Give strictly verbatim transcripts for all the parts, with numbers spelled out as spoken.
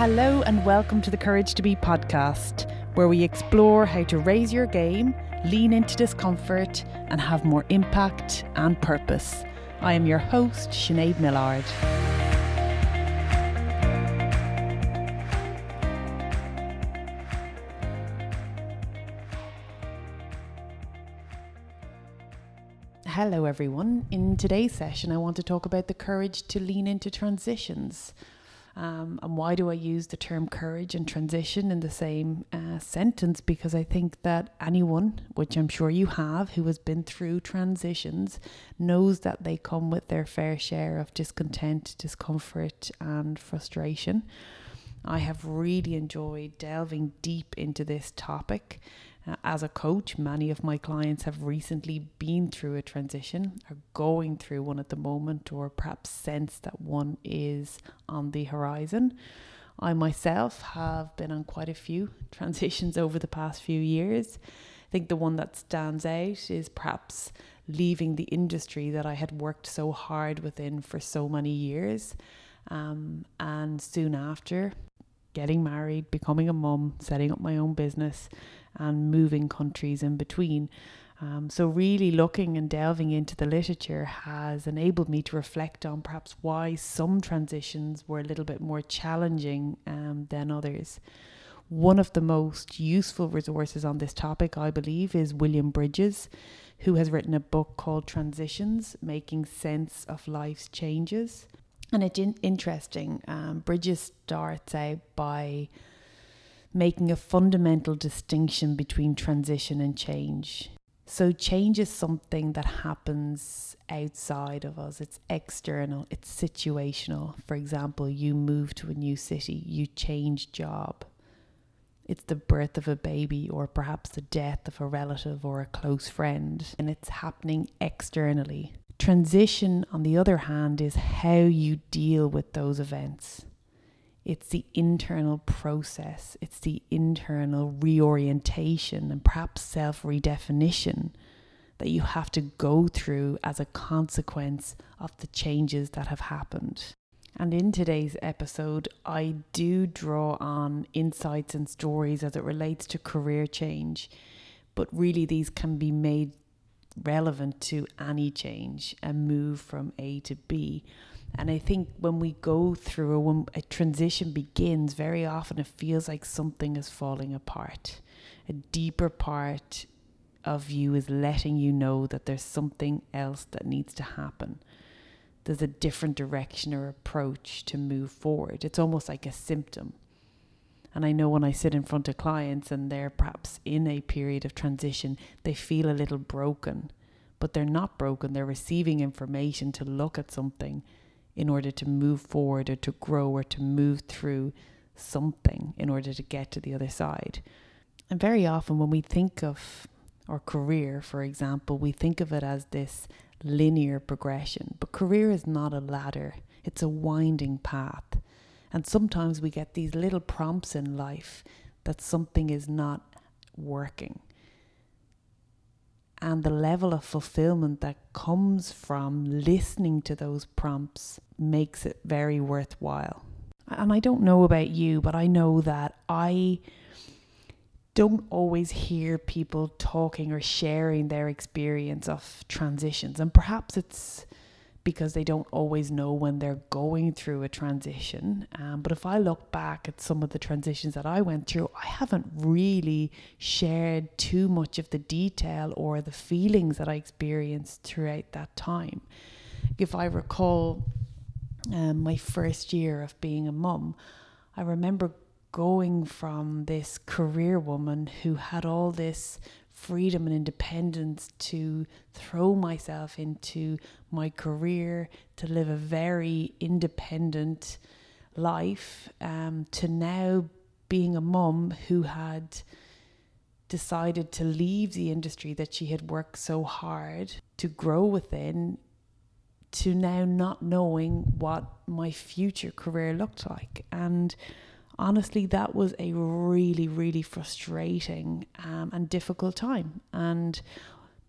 Hello and welcome to the Courage to Be podcast, where we explore how to raise your game, lean into discomfort, and have more impact and purpose. I am your host, Sinead Millard. Hello everyone. In today's session, I want to talk about the courage to lean into transitions. Um, and why do I use the term courage and transition in the same uh, sentence? Because I think that anyone, which I'm sure you have, who has been through transitions knows that they come with their fair share of discontent, discomfort and frustration. I have really enjoyed delving deep into this topic. Uh, as a coach, many of my clients have recently been through a transition, are going through one at the moment, or perhaps sense that one is on the horizon. I myself have been on quite a few transitions over the past few years. I think the one that stands out is perhaps leaving the industry that I had worked so hard within for so many years, um, and soon after getting married, becoming a mum, setting up my own business and moving countries in between. Um, so really looking and delving into the literature has enabled me to reflect on perhaps why some transitions were a little bit more challenging um, than others. One of the most useful resources on this topic, I believe, is William Bridges, who has written a book called Transitions: Making Sense of Life's Changes. And it's interesting, um, Bridges starts out by making a fundamental distinction between transition and change. So change is something that happens outside of us. It's external, it's situational. For example, you move to a new city, you change job. It's the birth of a baby or perhaps the death of a relative or a close friend, and it's happening externally. Transition, on the other hand, is how you deal with those events. It's the internal process. It's the internal reorientation and perhaps self-redefinition that you have to go through as a consequence of the changes that have happened. And in today's episode, I do draw on insights and stories as it relates to career change, but really these can be made relevant to any change, a move from A to B. And I think when we go through or when a transition begins, very often it feels like something is falling apart. A deeper part of you is letting you know that there's something else that needs to happen. There's a different direction or approach to move forward. It's almost like a symptom. And I know when I sit in front of clients and they're perhaps in a period of transition, they feel a little broken, but they're not broken. They're receiving information to look at something in order to move forward or to grow or to move through something in order to get to the other side. And very often when we think of our career, for example, we think of it as this linear progression, but career is not a ladder. It's a winding path. And sometimes we get these little prompts in life that something is not working. And the level of fulfillment that comes from listening to those prompts makes it very worthwhile. And I don't know about you, but I know that I don't always hear people talking or sharing their experience of transitions. And perhaps it's because they don't always know when they're going through a transition. Um, but if I look back at some of the transitions that I went through, I haven't really shared too much of the detail or the feelings that I experienced throughout that time. If I recall um, my first year of being a mum, I remember going from this career woman who had all this freedom and independence to throw myself into my career, to live a very independent life, um, to now being a mum who had decided to leave the industry that she had worked so hard to grow within, to now not knowing what my future career looked like. And honestly, that was a really, really frustrating um, and difficult time. And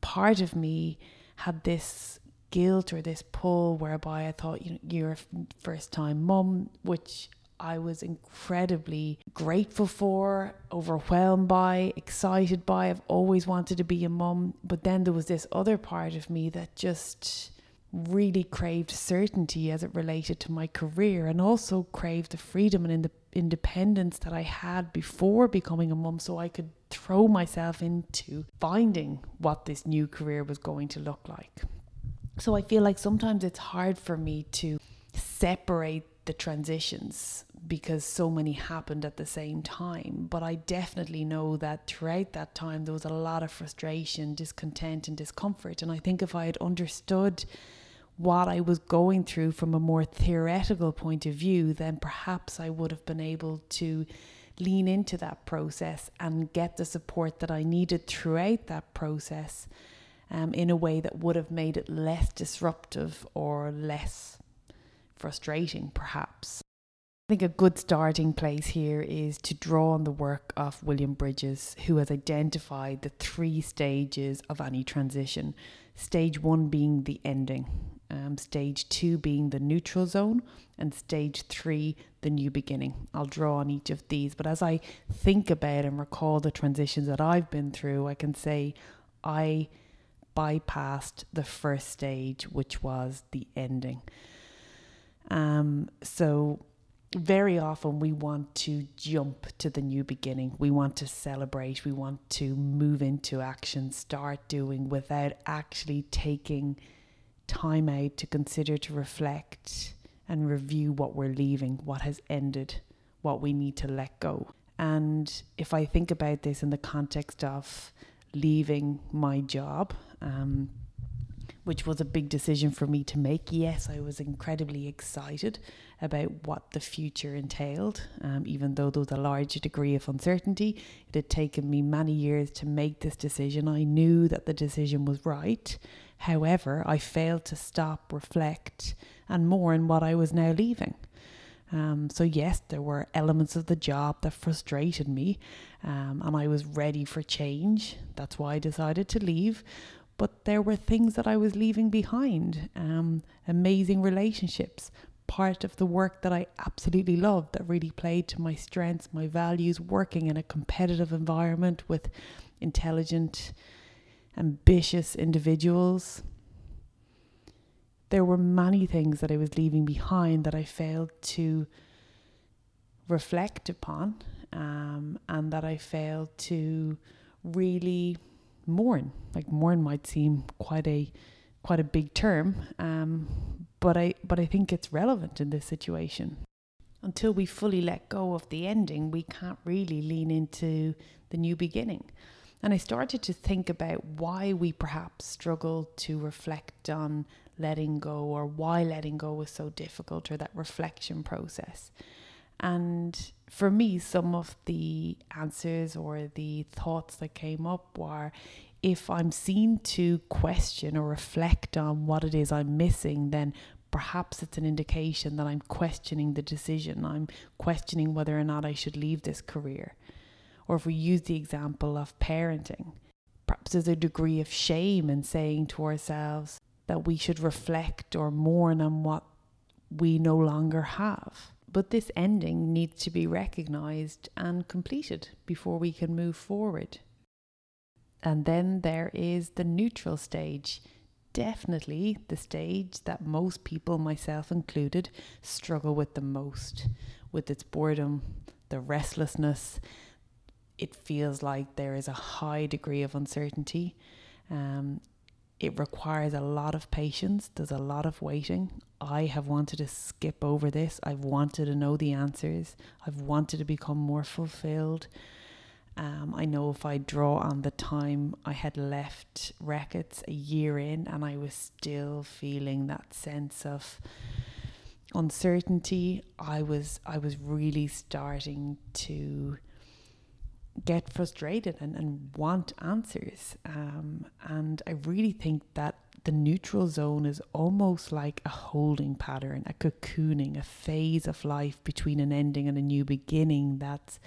part of me had this guilt or this pull whereby I thought, you know, you're a first time mum, which I was incredibly grateful for, overwhelmed by, excited by. I've always wanted to be a mum. But then there was this other part of me that just really craved certainty as it related to my career, and also craved the freedom and in the independence that I had before becoming a mum, so I could throw myself into finding what this new career was going to look like. So I feel like sometimes it's hard for me to separate the transitions because so many happened at the same time. But I definitely know that throughout that time there was a lot of frustration, discontent and discomfort. And I think if I had understood what I was going through from a more theoretical point of view, then perhaps I would have been able to lean into that process and get the support that I needed throughout that process, um, in a way that would have made it less disruptive or less frustrating, perhaps. I think a good starting place here is to draw on the work of William Bridges, who has identified the three stages of any transition. Stage one being the ending, um, stage two being the neutral zone, and stage three, the new beginning. I'll draw on each of these, but as I think about and recall the transitions that I've been through, I can say I bypassed the first stage, which was the ending. Um, so very often we want to jump to the new beginning. We want to celebrate. We want to move into action, start doing, without actually taking time out to consider, to reflect and review what we're leaving, what has ended, what we need to let go. And if I think about this in the context of leaving my job, um, which was a big decision for me to make. Yes, I was incredibly excited about what the future entailed, um, even though there was a large degree of uncertainty. It had taken me many years to make this decision. I knew that the decision was right. However, I failed to stop, reflect, and mourn what I was now leaving. Um, so yes, there were elements of the job that frustrated me, um, and I was ready for change. That's why I decided to leave. But there were things that I was leaving behind, um, amazing relationships, part of the work that I absolutely loved, that really played to my strengths, my values, working in a competitive environment with intelligent, ambitious individuals. There were many things that I was leaving behind that I failed to reflect upon, um, and that I failed to really mourn. Like mourn might seem quite a quite a big term, um, but I but I think it's relevant in this situation. Until we fully let go of the ending, we can't really lean into the new beginning. And I started to think about why we perhaps struggle to reflect on letting go, or why letting go was so difficult, or that reflection process. And for me, some of the answers or the thoughts that came up were, if I'm seen to question or reflect on what it is I'm missing, then perhaps it's an indication that I'm questioning the decision. I'm questioning whether or not I should leave this career. Or if we use the example of parenting, perhaps there's a degree of shame in saying to ourselves that we should reflect or mourn on what we no longer have. But this ending needs to be recognised and completed before we can move forward. And then there is the neutral stage. Definitely the stage that most people, myself included, struggle with the most. With its boredom, the restlessness. It feels like there is a high degree of uncertainty. Um, It requires a lot of patience. There's a lot of waiting. I have wanted to skip over this. I've wanted to know the answers. I've wanted to become more fulfilled. Um, I know if I draw on the time I had left Reckitt's a year in, and I was still feeling that sense of uncertainty. I was I was really starting to get frustrated and, and want answers. Um, and I really think that the neutral zone is almost like a holding pattern, a cocooning, a phase of life between an ending and a new beginning that's,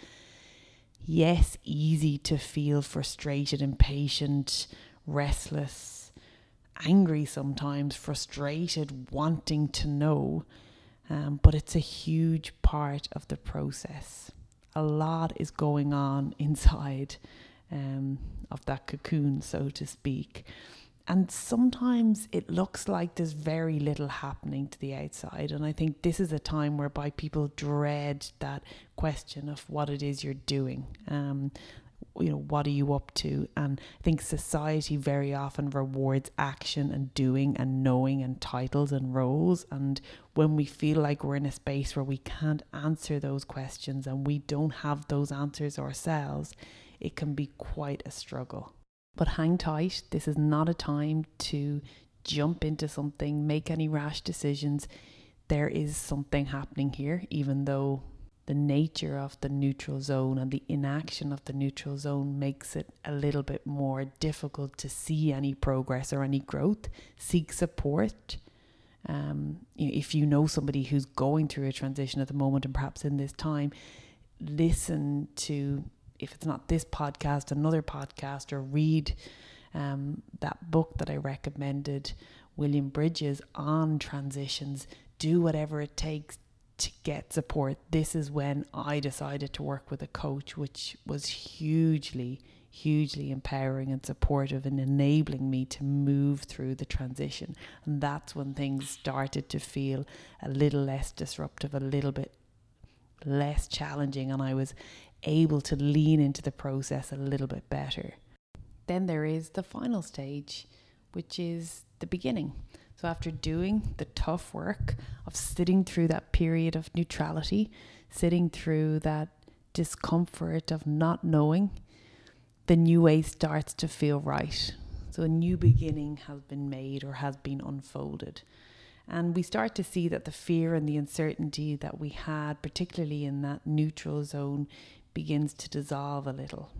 yes, easy to feel frustrated, impatient, restless, angry sometimes, frustrated, wanting to know, um, but it's a huge part of the process. A lot is going on inside um, of that cocoon, so to speak. And sometimes it looks like there's very little happening to the outside. And I think this is a time whereby people dread that question of what it is you're doing. Um, you know, what are you up to? And I think society very often rewards action and doing and knowing and titles and roles. And when we feel like we're in a space where we can't answer those questions and we don't have those answers ourselves, it can be quite a struggle. But hang tight, this is not a time to jump into something, make any rash decisions. There is something happening here, even though the nature of the neutral zone and the inaction of the neutral zone makes it a little bit more difficult to see any progress or any growth. Seek support. Um, if you know somebody who's going through a transition at the moment and perhaps in this time, listen to, if it's not this podcast, another podcast, or read um, that book that I recommended, William Bridges, on transitions. Do whatever it takes to get support. This is when I decided to work with a coach, which was hugely, hugely empowering and supportive and enabling me to move through the transition. And that's when things started to feel a little less disruptive, a little bit less challenging, and I was able to lean into the process a little bit better. Then there is the final stage, which is the beginning. So after doing the tough work of sitting through that period of neutrality, sitting through that discomfort of not knowing, the new way starts to feel right. So a new beginning has been made or has been unfolded. And we start to see that the fear and the uncertainty that we had, particularly in that neutral zone, begins to dissolve a little.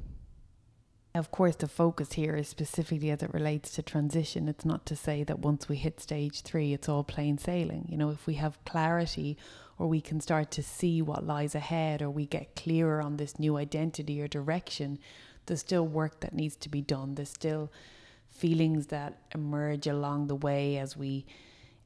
Of course, the focus here is specifically as it relates to transition. It's not to say that once we hit stage three, it's all plain sailing. You know, if we have clarity or we can start to see what lies ahead or we get clearer on this new identity or direction, there's still work that needs to be done. There's still feelings that emerge along the way as we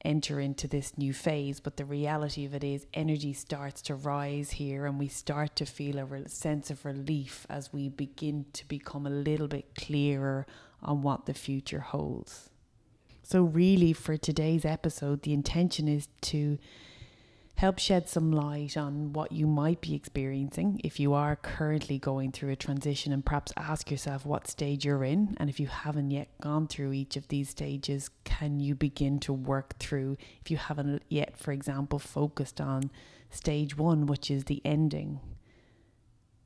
enter into this new phase, but the reality of it is energy starts to rise here and we start to feel a real sense of relief as we begin to become a little bit clearer on what the future holds. So really for today's episode, the intention is to help shed some light on what you might be experiencing if you are currently going through a transition, and perhaps ask yourself what stage you're in. And if you haven't yet gone through each of these stages, can you begin to work through, if you haven't yet, for example, focused on stage one, which is the ending,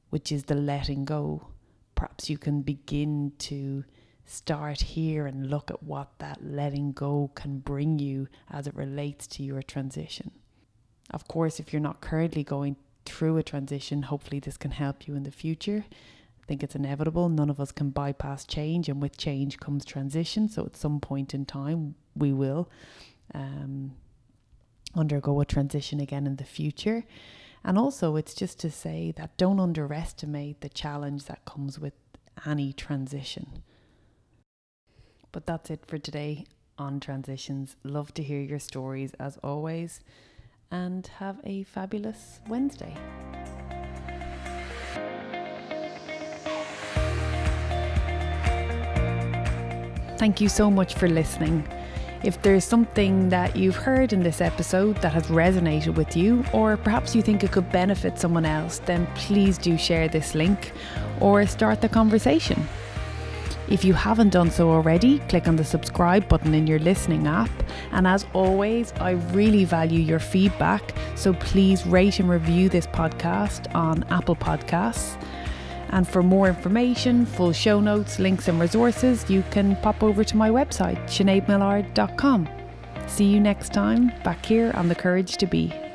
which is the letting go. Perhaps you can begin to start here and look at what that letting go can bring you as it relates to your transition. Of course, if you're not currently going through a transition, hopefully this can help you in the future. I think it's inevitable. None of us can bypass change, and with change comes transition. So at some point in time, we will um, undergo a transition again in the future. And also, it's just to say that don't underestimate the challenge that comes with any transition. But that's it for today on transitions. Love to hear your stories as always. And have a fabulous Wednesday. Thank you so much for listening. If there's something that you've heard in this episode that has resonated with you, or perhaps you think it could benefit someone else, then please do share this link or start the conversation. If you haven't done so already, click on the subscribe button in your listening app. And as always, I really value your feedback. So please rate and review this podcast on Apple Podcasts. And for more information, full show notes, links and resources, you can pop over to my website, Sinead Millard dot com. See you next time back here on the Courage to Be.